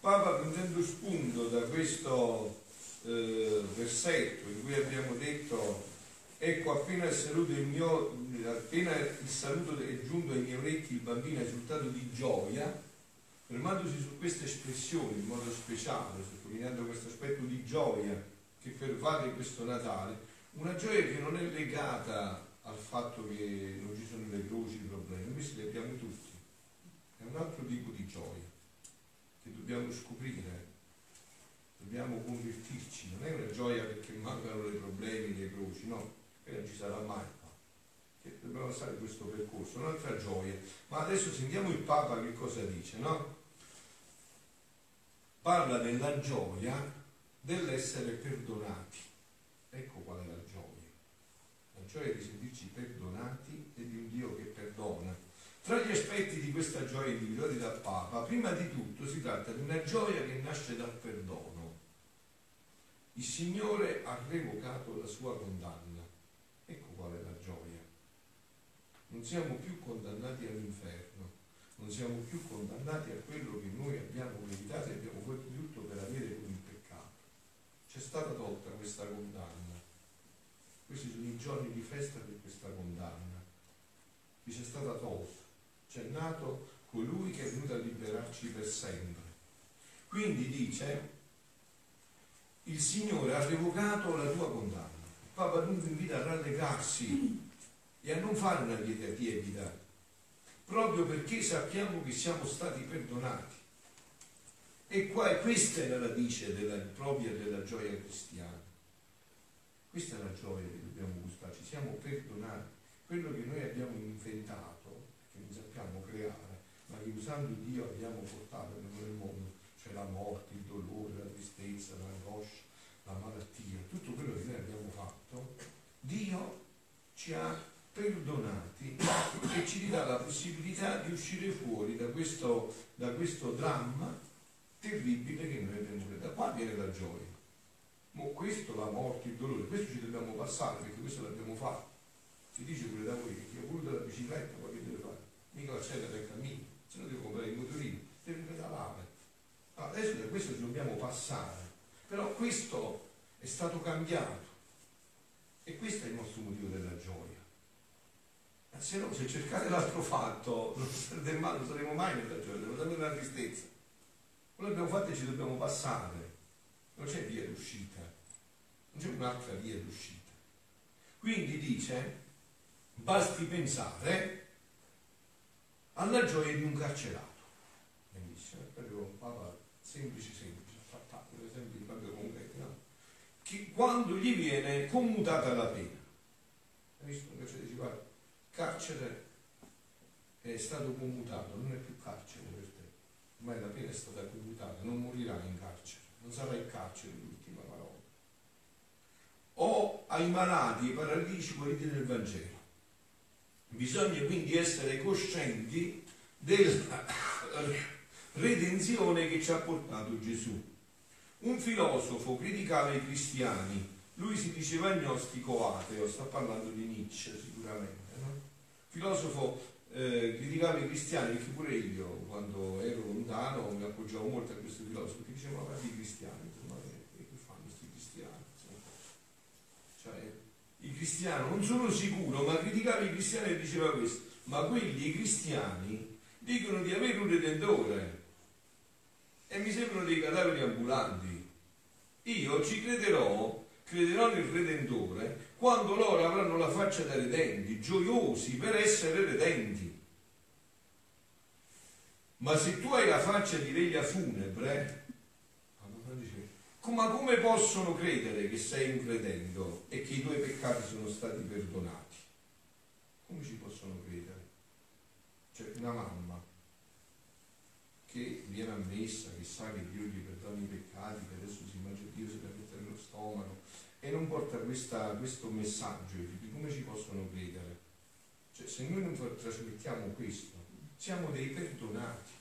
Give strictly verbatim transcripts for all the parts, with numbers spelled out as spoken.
Papa, prendendo spunto da questo eh, versetto in cui abbiamo detto: ecco, appena il saluto, il mio, appena il saluto è giunto ai miei orecchi, il bambino è esultato di gioia, fermandosi su questa espressione in modo speciale, sottolineando questo aspetto di gioia che pervade questo Natale, una gioia che non è legata al fatto che non ci sono le croci, i problemi, questi li abbiamo tutti. È un altro tipo di gioia che dobbiamo scoprire, dobbiamo convertirci. Non è una gioia perché mancano i problemi, le croci, no, che non ci sarà mai, no. Che dobbiamo fare questo percorso, un'altra gioia. Ma adesso sentiamo il Papa che cosa dice, no? Parla della gioia dell'essere perdonati. Ecco qual è la gioia. La gioia di sentirci perdonati e di un Dio che perdona. Tra gli aspetti di questa gioia individuati dal Papa, prima di tutto si tratta di una gioia che nasce dal perdono. Il Signore ha revocato la sua condanna. Ecco qual è la gioia. Non siamo più condannati all'inferno, non siamo più condannati a quello che noi abbiamo meritato e abbiamo fatto tutto per avere con il peccato. C'è stata tolta questa condanna. Questi sono i giorni di festa per questa condanna. Che c'è stata tolta. C'è nato colui che è venuto a liberarci per sempre. Quindi dice: il Signore ha revocato la tua condanna. Il Papa dunque invita a rallegrarsi e a non fare una vita tiepida, proprio perché sappiamo che siamo stati perdonati. E qua, questa è la radice della, propria della gioia cristiana. Questa è la gioia che dobbiamo gustarci, siamo perdonati. Quello che noi abbiamo inventato, non sappiamo creare, ma che usando Dio abbiamo portato nel mondo, cioè la morte, il dolore, la tristezza, l'angoscia, la malattia, tutto quello che noi abbiamo fatto, Dio ci ha perdonati e ci ridà la possibilità di uscire fuori da questo, da questo dramma terribile che noi abbiamo creato. Da qua viene la gioia. Ma questo, la morte, il dolore, questo ci dobbiamo passare perché questo l'abbiamo fatto. Si dice pure da voi che chi ha voluto la bicicletta, poi che deve fare? Mica la cella del cammino, se no devo comprare il motorino, devo pedalare. Adesso da questo ci dobbiamo passare, però questo è stato cambiato e questo è il nostro motivo della gioia. Ma se no, se cercate l'altro fatto, non saremo mai nella gioia, saremo sempre nella tristezza. Noi l'abbiamo fatto e ci dobbiamo passare, non c'è via d'uscita, non c'è un'altra via d'uscita. Quindi dice: basti pensare alla gioia di un carcerato. Benissimo, è proprio un Papa semplice, semplice, fatto per esempio proprio concreto, no? Che quando gli viene commutata la pena, hai visto? Cioè, dici, guarda, carcere è stato commutato, non è più carcere per te, ormai la pena è stata commutata, non morirai in carcere, non sarà il carcere l'ultima parola. O ai malati, ai paralitici, guariti del Vangelo. Bisogna quindi essere coscienti della redenzione che ci ha portato Gesù. Un filosofo criticava i cristiani, lui si diceva agnostico ateo, sta parlando di Nietzsche sicuramente, no? Filosofo eh, criticava i cristiani, perché pure io quando ero lontano mi appoggiavo molto a questo filosofo che diceva: ma i cristiani, ma che fanno questi cristiani? Cioè, i cristiani, non sono sicuro, ma criticava i cristiani e diceva questo: ma quelli, i cristiani, dicono di avere un redentore e mi sembrano dei cadaveri ambulanti. Io ci crederò, crederò nel redentore quando loro avranno la faccia da redenti, gioiosi per essere redenti. Ma se tu hai la faccia di veglia funebre, ma come possono credere che sei un credendo e che i tuoi peccati sono stati perdonati? Come ci possono credere? C'è una mamma che viene a messa, che sa che Dio gli perdona i peccati, che adesso si mangia Dio, si mette nello stomaco e non porta questa, questo messaggio ai figli, come ci possono credere? Cioè, se noi non trasmettiamo questo, siamo dei perdonati.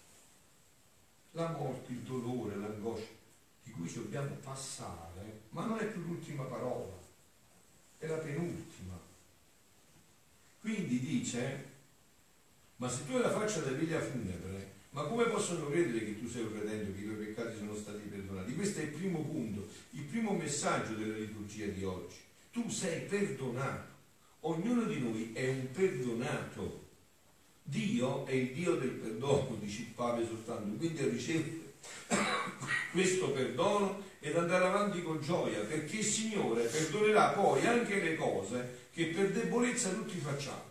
La morte, il dolore, l'angoscia di cui ci dobbiamo passare, ma non è più l'ultima parola, è la penultima. Quindi dice: ma se tu hai la faccia da veglia funebre, Ma come possono credere che tu sei un credente, che i tuoi peccati sono stati perdonati? Questo è il primo punto, il primo messaggio della liturgia di oggi. Tu sei perdonato, ognuno di noi è un perdonato. Dio è il Dio del perdono, dice il Papa soltanto, quindi a ricevere questo perdono ed andare avanti con gioia, perché il Signore perdonerà poi anche le cose che per debolezza tutti facciamo.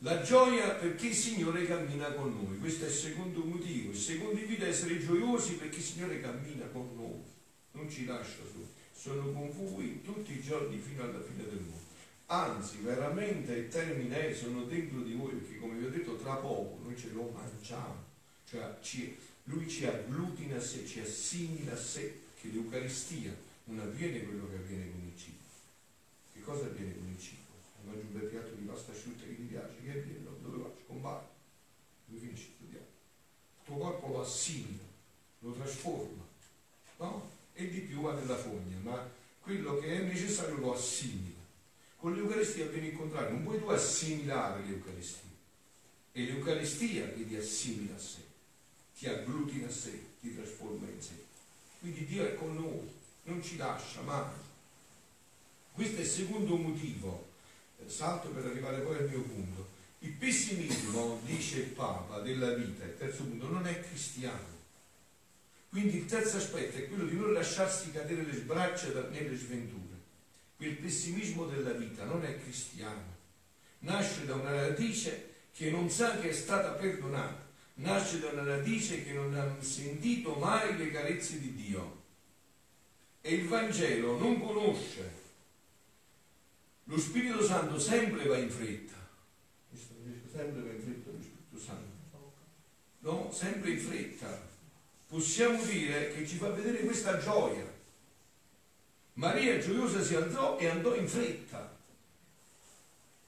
La gioia perché il Signore cammina con noi, questo è il secondo motivo. Il secondo invito è essere gioiosi perché il Signore cammina con noi, non ci lascia soli, sono con voi tutti i giorni fino alla fine del mondo. Anzi, veramente i termini sono dentro di voi, perché come vi ho detto tra poco noi ce lo mangiamo, cioè ci, lui ci agglutina a sé, ci assimila a sé, che l'Eucaristia non avviene quello che avviene con il cibo. Che cosa avviene con il cibo? Se mangi un bel piatto di pasta asciutta che ti piace, che avviene? Dove faccio? Compare, dove finisci studiare? Il tuo corpo lo assimila, lo trasforma, no? E di più va nella fogna, ma quello che è necessario lo assimila. Con l'Eucaristia avviene il contrario, non puoi tu assimilare l'Eucaristia, è l'Eucaristia che ti assimila a sé, ti agglutina a sé, ti trasforma in sé. Quindi Dio è con noi, non ci lascia mai. Questo è il secondo motivo, salto per arrivare poi al mio punto. Il pessimismo, dice il Papa, della vita, il terzo punto, non è cristiano. Quindi il terzo aspetto è quello di non lasciarsi cadere le braccia nelle sventure. Quel pessimismo della vita non è cristiano, nasce da una radice che non sa che è stata perdonata, nasce da una radice che non ha sentito mai le carezze di Dio e il Vangelo non conosce. Lo Spirito Santo sempre va in fretta, sempre va in fretta lo Spirito Santo, no? Sempre in fretta. Possiamo dire che ci fa vedere questa gioia. Maria gioiosa si alzò e andò in fretta.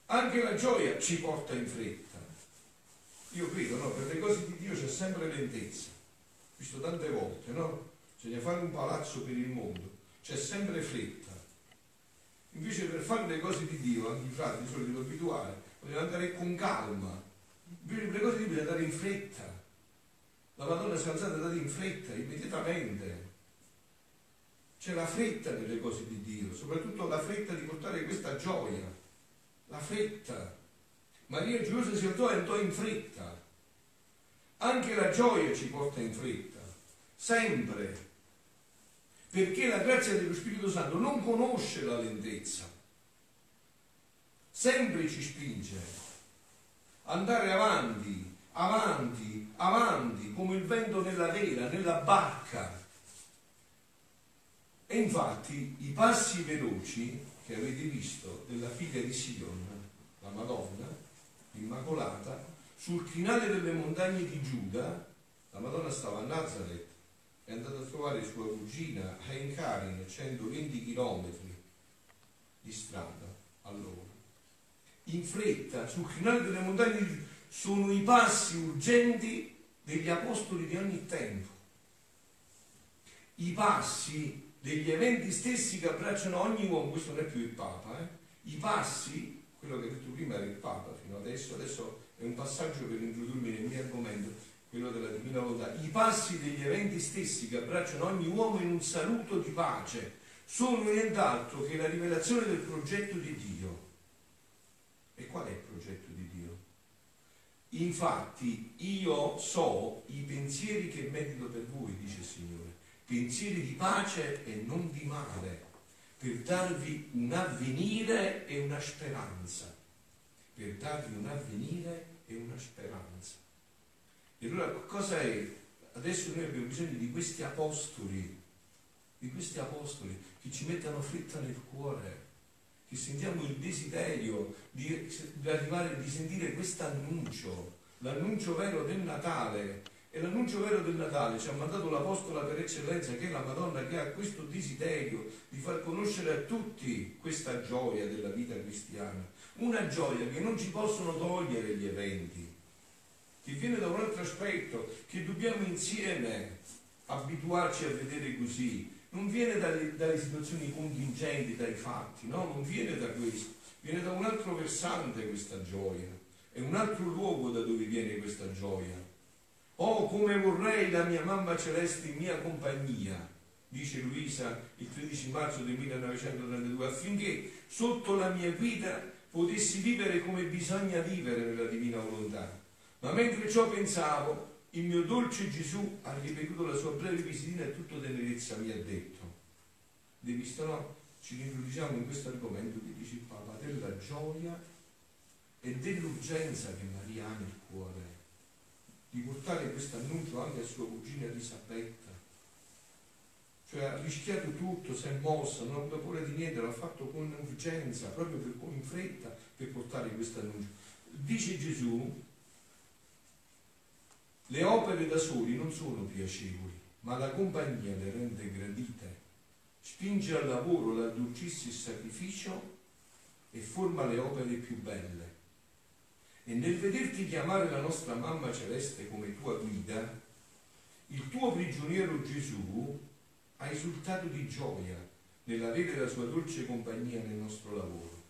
Anche la gioia ci porta in fretta. Io credo, no? Per le cose di Dio c'è sempre lentezza. Ho visto tante volte, no? Bisogna fare un palazzo per il mondo, c'è sempre fretta. Invece per fare le cose di Dio, anche i frati di solito abituare, vogliono andare con calma. Invece per le cose di Dio bisogna andare in fretta. La Madonna si è alzata e è andata in fretta, immediatamente. C'è la fretta delle cose di Dio, soprattutto la fretta di portare questa gioia, la fretta. Maria Giuseppe si andò e andò in fretta. Anche la gioia ci porta in fretta, sempre, perché la grazia dello Spirito Santo non conosce la lentezza, sempre ci spinge andare avanti, avanti, avanti, come il vento nella vela, nella barca. E infatti i passi veloci che avete visto della figlia di Sion, la Madonna, l'Immacolata, sul crinale delle montagne di Giuda, la Madonna stava a Nazareth, è andata a trovare sua cugina a Encarine, centoventi chilometri di strada all'ora. In fretta, sul crinale delle montagne di Giuda, sono i passi urgenti degli apostoli di ogni tempo. I passi degli eventi stessi che abbracciano ogni uomo, questo non è più il Papa, eh? I passi, quello che ho detto prima era il Papa fino adesso, adesso è un passaggio per introdurmi nel mio argomento, quello della Divina Volontà, i passi degli eventi stessi che abbracciano ogni uomo in un saluto di pace, sono nient'altro che la rivelazione del progetto di Dio. E qual è il progetto di Dio? Infatti io so i pensieri che medito per voi, dice il Signore, pensieri di pace e non di male, per darvi un avvenire e una speranza, per darvi un avvenire e una speranza. E allora cosa è? Adesso noi abbiamo bisogno di questi apostoli, di questi apostoli che ci mettano fretta nel cuore, che sentiamo il desiderio di, di arrivare, di sentire questo annuncio, l'annuncio vero del Natale. E l'annuncio vero del Natale ci ha mandato l'Apostola per eccellenza, che è la Madonna, che ha questo desiderio di far conoscere a tutti questa gioia della vita cristiana, una gioia che non ci possono togliere gli eventi, che viene da un altro aspetto, che dobbiamo insieme abituarci a vedere così, non viene dalle, dalle situazioni contingenti, dai fatti, no? Non viene da questo, viene da un altro versante questa gioia. è un altro luogo da dove viene questa gioia. Oh, come vorrei la mia mamma celeste in mia compagnia, dice Luisa il tredici marzo del millenovecentotrentadue, affinché sotto la mia guida potessi vivere come bisogna vivere nella divina volontà. Ma mentre ciò pensavo, il mio dolce Gesù ha ripetuto la sua breve visitina e tutto tenerezza mi ha detto. Devi stare, ci riproduciamo in questo argomento che dice il Papa, della gioia e dell'urgenza che Maria ha nel cuore di portare questo annuncio anche a sua cugina Elisabetta. Cioè ha rischiato tutto, si è mossa, non ha avuto paura di niente, l'ha fatto con urgenza, proprio per, in fretta, per portare questo annuncio. Dice Gesù: le opere da soli non sono piacevoli, ma la compagnia le rende gradite, spinge al lavoro, la dolcissima sacrificio e forma le opere più belle. E nel vederti chiamare la nostra mamma celeste come tua guida, il tuo prigioniero Gesù ha esultato di gioia nell'avere la sua dolce compagnia nel nostro lavoro.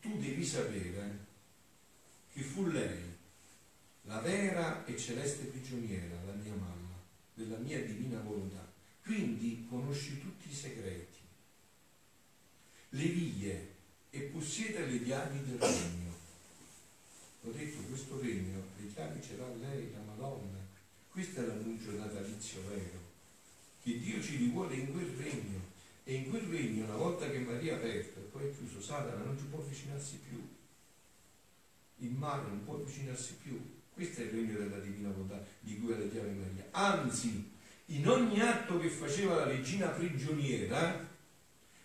Tu devi sapere che fu lei la vera e celeste prigioniera, la mia mamma, della mia divina volontà. Quindi conosci tutti i segreti, le vie, e possiede le chiavi del regno. Ho detto, questo regno, le chiavi ce l'ha lei, la Madonna. Questo è l'annuncio natalizio vero, che Dio ci rivuole in quel regno, e in quel regno, una volta che Maria è aperta e poi è chiuso, Satana non ci può avvicinarsi più, il male non può avvicinarsi più. Questo è il regno della divina volontà di cui ha le chiavi Maria. Anzi, in ogni atto che faceva la regina prigioniera,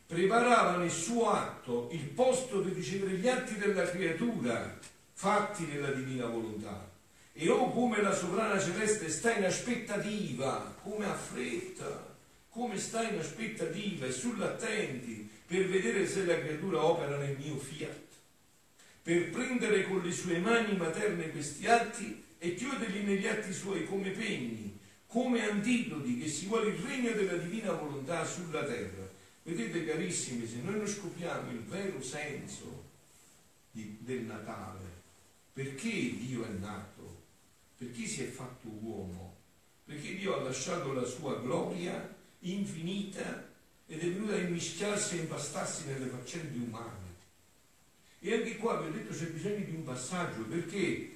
preparava nel suo atto il posto per ricevere gli atti della creatura fatti nella divina volontà. E oh, come la sovrana celeste sta in aspettativa, come ha fretta, come sta in aspettativa e sull'attenti per vedere se la creatura opera nel mio fiat, per prendere con le sue mani materne questi atti e chiuderli negli atti suoi come pegni, come antidoti che si vuole il regno della divina volontà sulla terra. Vedete carissimi, se noi non scopriamo il vero senso di, del Natale, perché Dio è nato, perché si è fatto uomo, perché Dio ha lasciato la sua gloria infinita ed è venuto a immischiarsi e impastarsi nelle faccende umane. E anche qua vi ho detto c'è bisogno di un passaggio, perché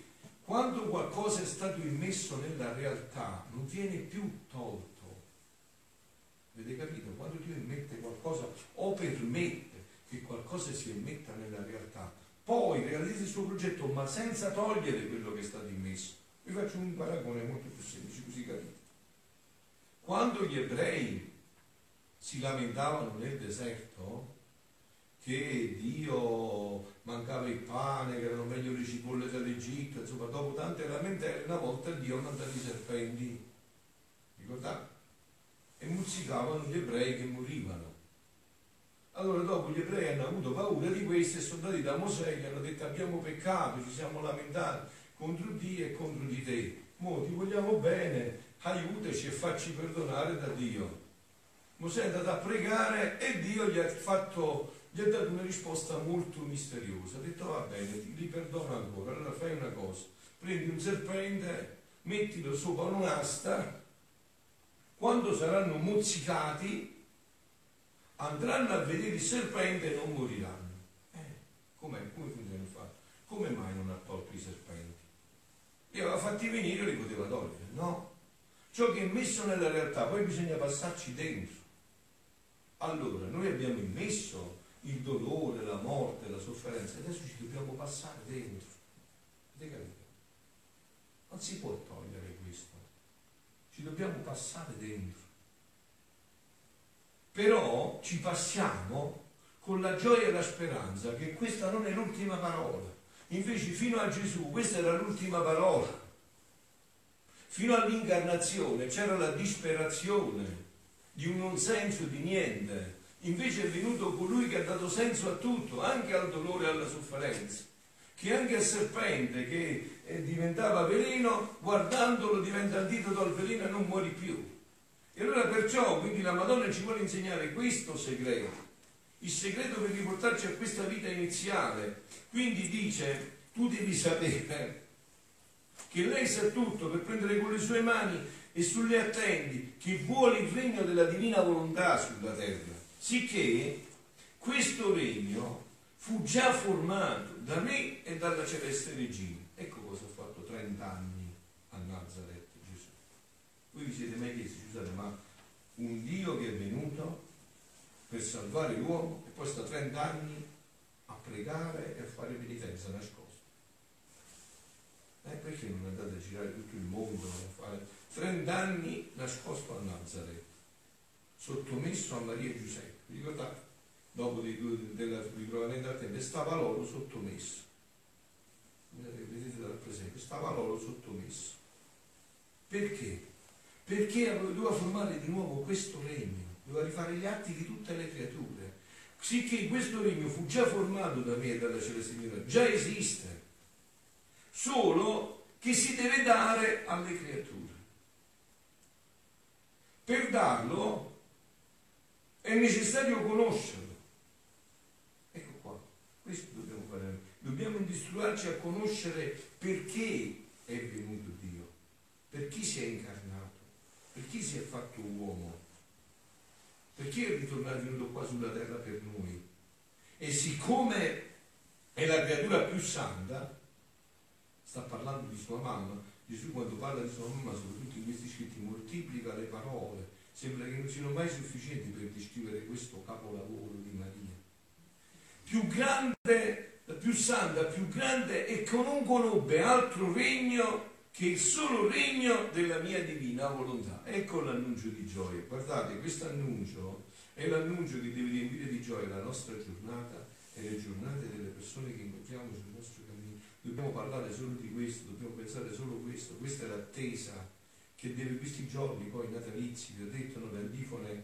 quando qualcosa è stato immesso nella realtà non viene più tolto. Avete capito? Quando Dio immette qualcosa o permette che qualcosa si immetta nella realtà, poi realizza il suo progetto ma senza togliere quello che è stato immesso. Vi faccio un paragone molto più semplice, così capite. Quando gli ebrei si lamentavano nel deserto che Dio mancava il pane, che erano meglio le cipolle dall'Egitto, insomma dopo tante lamentele una volta Dio ha mandato i serpenti, ricordate? E muzzicavano gli ebrei che morivano. Allora dopo gli ebrei hanno avuto paura di questo e sono andati da Mosè e hanno detto: abbiamo peccato, ci siamo lamentati contro Dio e contro di te, mo ti vogliamo bene, aiutaci e facci perdonare da Dio. Mosè è andato a pregare e Dio gli ha, fatto, gli ha dato una risposta molto misteriosa, ha detto: va bene, ti li perdono ancora, allora fai una cosa, prendi un serpente, mettilo sopra un'asta, quando saranno mozzicati andranno a vedere il serpente e non moriranno. Eh, com'è? Come funziona il fatto? Come mai non ha tolto i serpenti? Li aveva fatti venire e li poteva togliere, no? Ciò che è messo nella realtà poi bisogna passarci dentro. Allora noi abbiamo immesso il dolore, la morte, la sofferenza, adesso ci dobbiamo passare dentro. Avete capito? Non si può togliere questo, ci dobbiamo passare dentro, però ci passiamo con la gioia e la speranza che questa non è l'ultima parola. Invece fino a Gesù questa era l'ultima parola, fino all'incarnazione c'era la disperazione di un non senso di niente, invece è venuto colui che ha dato senso a tutto, anche al dolore e alla sofferenza, che anche il serpente che eh, diventava veleno, guardandolo diventa antidoto al veleno e non muori più. E allora perciò, quindi la Madonna ci vuole insegnare questo segreto, il segreto per riportarci a questa vita iniziale. Quindi dice: tu devi sapere che lei sa tutto, per prendere con le sue mani e sulle attendi chi vuole il regno della divina volontà sulla terra, sicché questo regno fu già formato da me e dalla celeste regina. Ecco cosa ha fatto trent'anni a Nazareth Gesù. Voi vi siete mai chiesti, scusate, ma un Dio che è venuto per salvare l'uomo e poi sta trent'anni a pregare e a fare penitenza nascosta? Eh, perché non andate a girare tutto il mondo a fare trent'anni nascosto a Nazareth, sottomesso a Maria e Giuseppe? Vi ricordate? Dopo di, di, della ritrovamento a tempo stava loro sottomesso. Vedete dal presente, stava loro sottomesso. Perché? Perché doveva formare di nuovo questo regno, doveva rifare gli atti di tutte le creature, sicché questo regno fu già formato da me e dalla celeste Signora, già esiste, solo che si deve dare alle creature. Per darlo è necessario conoscerlo. Ecco qua, questo dobbiamo fare. Dobbiamo indistruarci a conoscere perché è venuto Dio, per chi si è incarnato, per chi si è fatto uomo, perché è ritornato venuto qua sulla terra per noi. E siccome è la creatura più santa, sta parlando di sua mamma. Gesù, quando parla di sua mamma, soprattutto in questi scritti, moltiplica le parole, sembra che non siano mai sufficienti per descrivere questo capolavoro di Maria. Più grande, più santa, più grande, e che non conobbe altro regno che il solo regno della mia divina volontà. Ecco l'annuncio di gioia. Guardate, questo annuncio è l'annuncio che deve riempire di gioia la nostra giornata e le giornate delle persone che incontriamo sul nostro cammino. Dobbiamo parlare solo di questo, dobbiamo pensare solo a questo. Questa è l'attesa che deve, questi giorni poi natalizi, vi ho detto, le antifone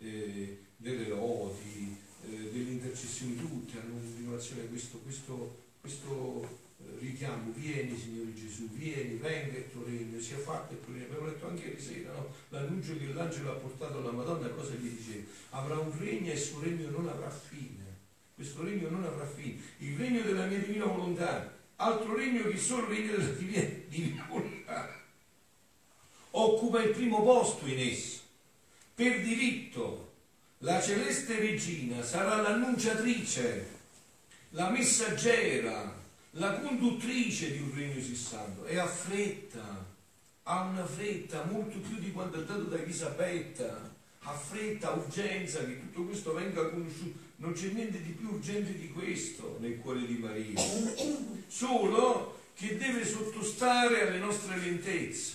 eh, delle lodi, eh, delle intercessioni tutte, hanno in continuazione questo, questo, questo eh, richiamo: vieni Signore Gesù, vieni, venga il tuo regno, sia fatto il tuo regno. Abbiamo letto anche ieri sera, no? L'annuncio che l'angelo ha portato alla Madonna, cosa gli diceva? Avrà un regno e il suo regno non avrà fine. Questo regno non avrà fine. Il regno della mia divina volontà. Altro regno che solo il regno della divina, divina volontà occupa il primo posto in esso. Per diritto la celeste regina sarà l'annunciatrice, la messaggera, la conduttrice di un regno sessando, e ha fretta, ha una fretta molto più di quanto è dato da Elisabetta, ha fretta, urgenza che tutto questo venga conosciuto. Non c'è niente di più urgente di questo nel cuore di Maria, solo che deve sottostare alle nostre lentezze.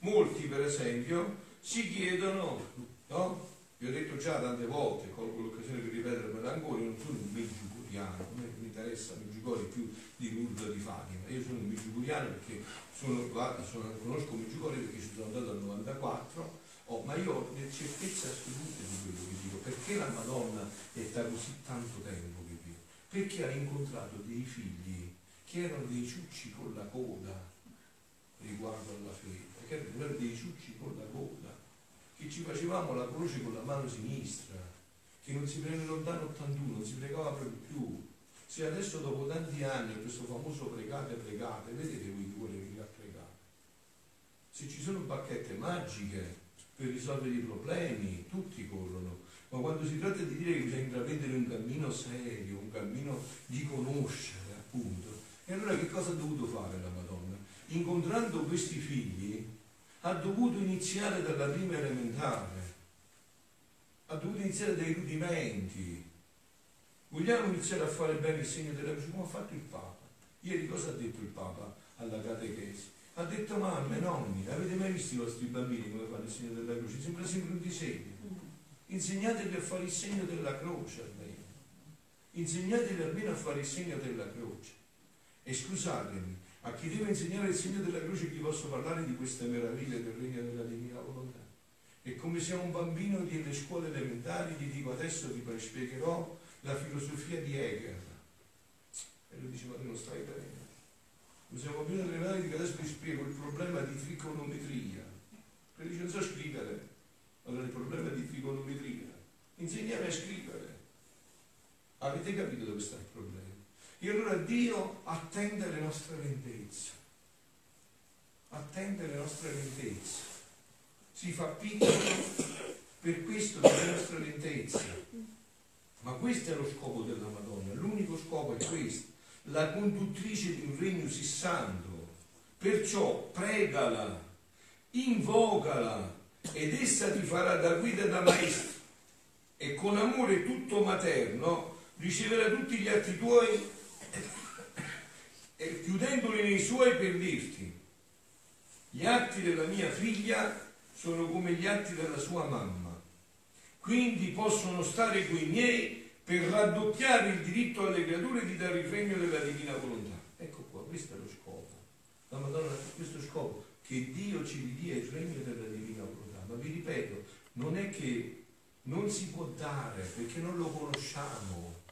Molti, per esempio, si chiedono, no? Vi ho detto già tante volte, colgo l'occasione per ripetermela ancora, io non sono un meggiugoriano, a me mi interessa Meggiugori più di Lourdes di Fatima. Io sono un meggiugoriano perché sono, guarda, sono, conosco Meggiugori perché ci sono andato al novantaquattro. Oh, ma io ho certezza assoluta di quello che dico, perché la Madonna è da così tanto tempo che vive, perché ha incontrato dei figli che erano dei ciucci con la coda riguardo alla fede, che erano dei ciucci con la coda, che ci facevamo la croce con la mano sinistra, che non si prendeva lontano ottantuno, non si pregava proprio più. Se adesso dopo tanti anni questo famoso pregate pregate, vedete voi chi vuole venire a pregare? Se ci sono bacchette magiche per risolvere i problemi, tutti corrono, ma quando si tratta di dire che bisogna intraprendere un cammino serio, un cammino di conoscere, appunto, e allora che cosa ha dovuto fare la Madonna? Incontrando questi figli, ha dovuto iniziare dalla prima elementare, ha dovuto iniziare dai rudimenti. Vogliamo iniziare a fare bene il segno della croce, come ha fatto il Papa. Ieri cosa ha detto il Papa alla catechesi? Ha detto: mamme, nonni, avete mai visto i vostri bambini come fanno il segno della croce? Sembra sempre un disegno. Insegnatevi a fare il segno della croce almeno. Insegnatevi almeno a fare il segno della croce. E scusatemi, a chi deve insegnare il segno della croce gli posso parlare di queste meraviglie del regno della divina volontà. E come se a un bambino delle scuole elementari gli dico: adesso ti spiegherò la filosofia di Hegel. E lui dice: ma tu non stai bene. Siamo più allenati, che adesso vi spiego il problema di trigonometria, perché dice non so scrivere. Allora il problema di trigonometria, insegnare a scrivere. Avete capito dove sta il problema? E allora Dio attende le nostre lentezze, attende le nostre lentezze, si fa piccolo per questo delle nostre lentezze. Ma questo è lo scopo della Madonna, l'unico scopo è questo, la conduttrice di un regno sissando. Perciò pregala, invocala, ed essa ti farà da guida e da maestra, e con amore tutto materno riceverà tutti gli atti tuoi, e chiudendoli nei suoi per dirti: gli atti della mia figlia sono come gli atti della sua mamma, quindi possono stare coi miei per raddoppiare il diritto alle creature di dare il regno della divina volontà. Ecco qua, questo è lo scopo. La Madonna ha questo scopo, che Dio ci dia il regno della divina volontà. Ma vi ripeto, non è che non si può dare, perché non lo conosciamo,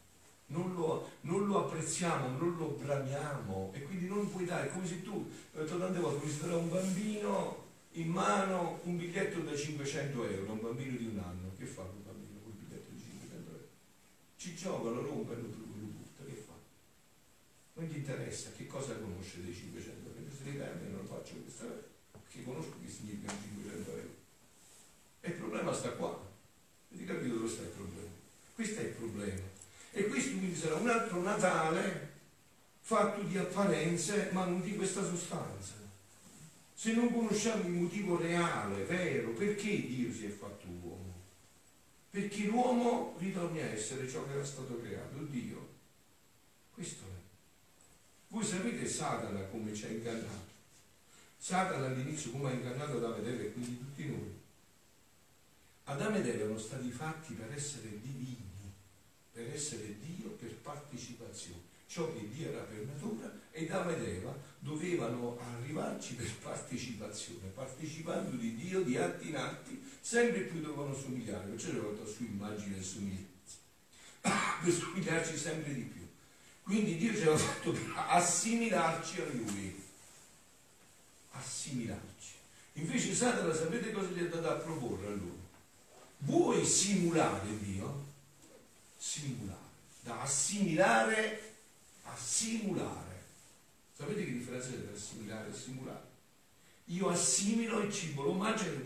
non lo, non lo apprezziamo, non lo bramiamo, e quindi non puoi dare. È come se tu, ho detto tante volte, come se tu hai un bambino in mano un biglietto da cinquecento euro, un bambino di un anno, che fa quel bambino con il biglietto di cinquecento euro? Ci gioca, lo rompe, lo butta, che fa? Non gli interessa che cosa conosce dei cinquecento euro, se li cambia non lo faccio questa, perché conosco che significa cinquecento euro. E il problema sta qua. Avete capito dove sta il problema? Questo è il problema. E questo quindi sarà un altro Natale fatto di apparenze, ma non di questa sostanza. Se non conosciamo il motivo reale, vero, perché Dio si è fatto uomo? Perché l'uomo ritorni a essere ciò che era stato creato, Dio. Questo è. Voi sapete Satana come ci ha ingannato? Satana all'inizio come ha ingannato Adamo ed Eva e quindi tutti noi. Adamo ed Eva erano stati fatti per essere divini, per essere Dio, per partecipazione. Ciò che Dio era per natura, e Adamo ed Eva dovevano arrivarci per partecipazione, partecipando di Dio di atti in atti, sempre più dovevano somigliare, perciò c'era la sua immagine e somiglianza, per somigliarci sempre di più. Quindi Dio ci aveva fatto per assimilarci a Lui, assimilarci. Invece Satana, sapete cosa gli è andato a proporre a loro? Vuoi simulare Dio? Simulare, da assimilare a simulare. Sapete che differenza c'è tra assimilare e simulare? Io assimilo il cibo, lo mangio e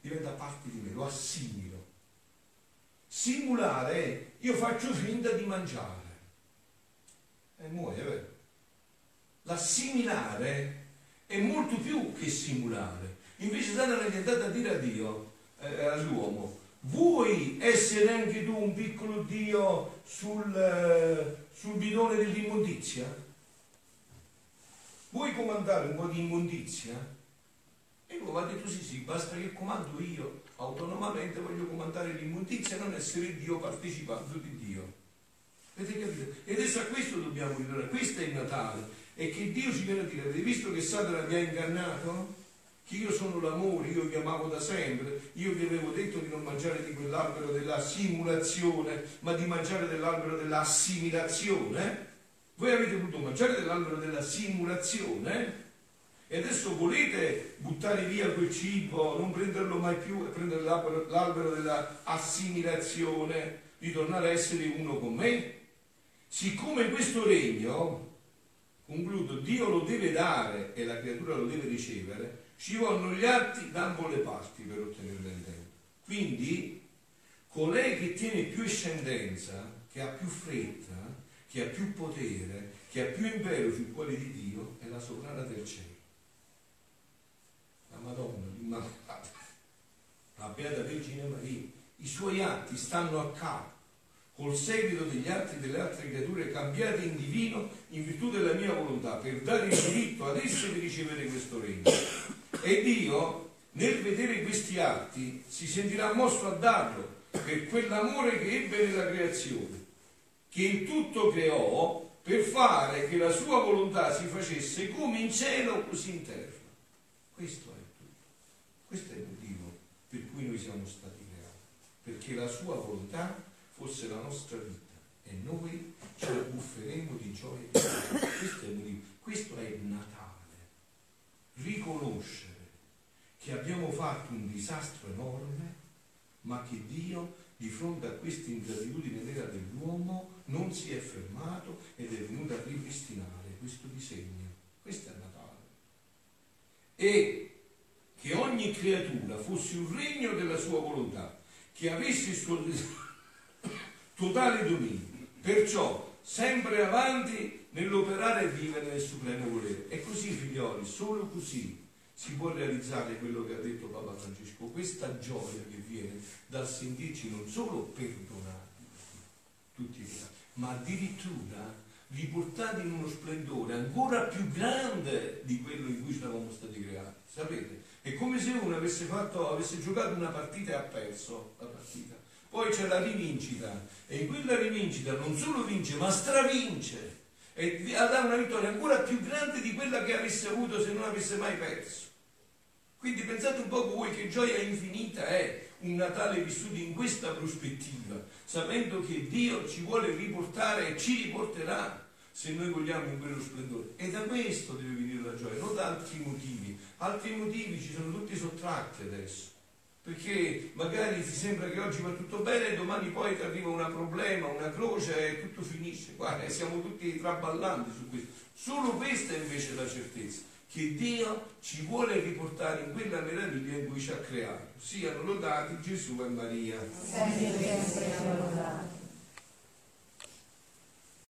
diventa parte di me, lo assimilo. Simulare è io faccio finta di mangiare e muoio, è vero? L'assimilare è molto più che simulare. Invece Satana è tentato a dire a Dio, eh, all'uomo: vuoi essere anche tu un piccolo Dio sul, eh, sul bidone dell'immondizia? Vuoi comandare un po' di immondizia? E lui ha detto sì sì, basta che comando io autonomamente, voglio comandare l'immondizia e non essere Dio partecipando di Dio. Avete capito? E adesso a questo dobbiamo ritornare, questo è il Natale, e che Dio ci viene a dire: avete visto che Satana vi ha ingannato? Che io sono l'amore, io vi amavo da sempre, io vi avevo detto di non mangiare di quell'albero della simulazione, ma di mangiare dell'albero dell'assimilazione. Voi avete potuto mangiare dell'albero della simulazione e adesso volete buttare via quel cibo, non prenderlo mai più e prendere l'albero dell'assimilazione, di tornare a essere uno con me. Siccome questo regno, concludo, Dio lo deve dare e la creatura lo deve ricevere, ci vogliono gli atti da ambo le parti per ottenerlo in tempo. Quindi colei che tiene più ascendenza, che ha più fretta, che ha più potere, che ha più impero sul cuore di Dio, è la sovrana del cielo, la Madonna, l'Immacolata, la Beata Vergine Maria. I suoi atti stanno a capo col seguito degli atti delle altre creature cambiate in divino in virtù della mia volontà, per dare il diritto ad esse di ricevere questo regno. E Dio, nel vedere questi atti, si sentirà mosso a darlo per quell'amore che ebbe nella creazione, che il tutto creò per fare che la sua volontà si facesse come in cielo così in terra. Questo è tutto. Questo è il motivo per cui noi siamo stati creati, perché la sua volontà fosse la nostra vita e noi ce la bufferemo di gioia. Questo è il motivo. Questo è il Natale. Riconoscere che abbiamo fatto un disastro enorme, ma che Dio, di fronte a questa ingratitudine nera dell'uomo, non si è fermato ed è venuto a ripristinare questo disegno. Questo è il Natale. E che ogni creatura fosse un regno della sua volontà, che avesse il suo totale dominio, perciò sempre avanti nell'operare e vivere nel supremo volere. E così, figlioli, solo così si può realizzare quello che ha detto Papa Francesco, questa gioia che viene dal sentirci non solo perdonati tutti quanti, ma addirittura riportati in uno splendore ancora più grande di quello in cui eravamo stati creati. Sapete? È come se uno avesse, fatto, avesse giocato una partita e ha perso la partita. Poi c'è la rivincita, e in quella rivincita non solo vince, ma stravince, e ha una vittoria ancora più grande di quella che avesse avuto se non avesse mai perso. Quindi pensate un po' voi che gioia infinita è un Natale vissuto in questa prospettiva, sapendo che Dio ci vuole riportare e ci riporterà, se noi vogliamo, in quello splendore. E da questo deve venire la gioia, non da altri motivi. Altri motivi ci sono tutti sottratti adesso, perché magari ti sembra che oggi va tutto bene e domani poi ti arriva un problema, una croce e tutto finisce. Guarda, siamo tutti traballanti su questo. Solo questa è invece la certezza, che Dio ci vuole riportare in quella meraviglia in cui ci ha creato. Siano lodati Gesù e Maria. Sempre, sempre lodati.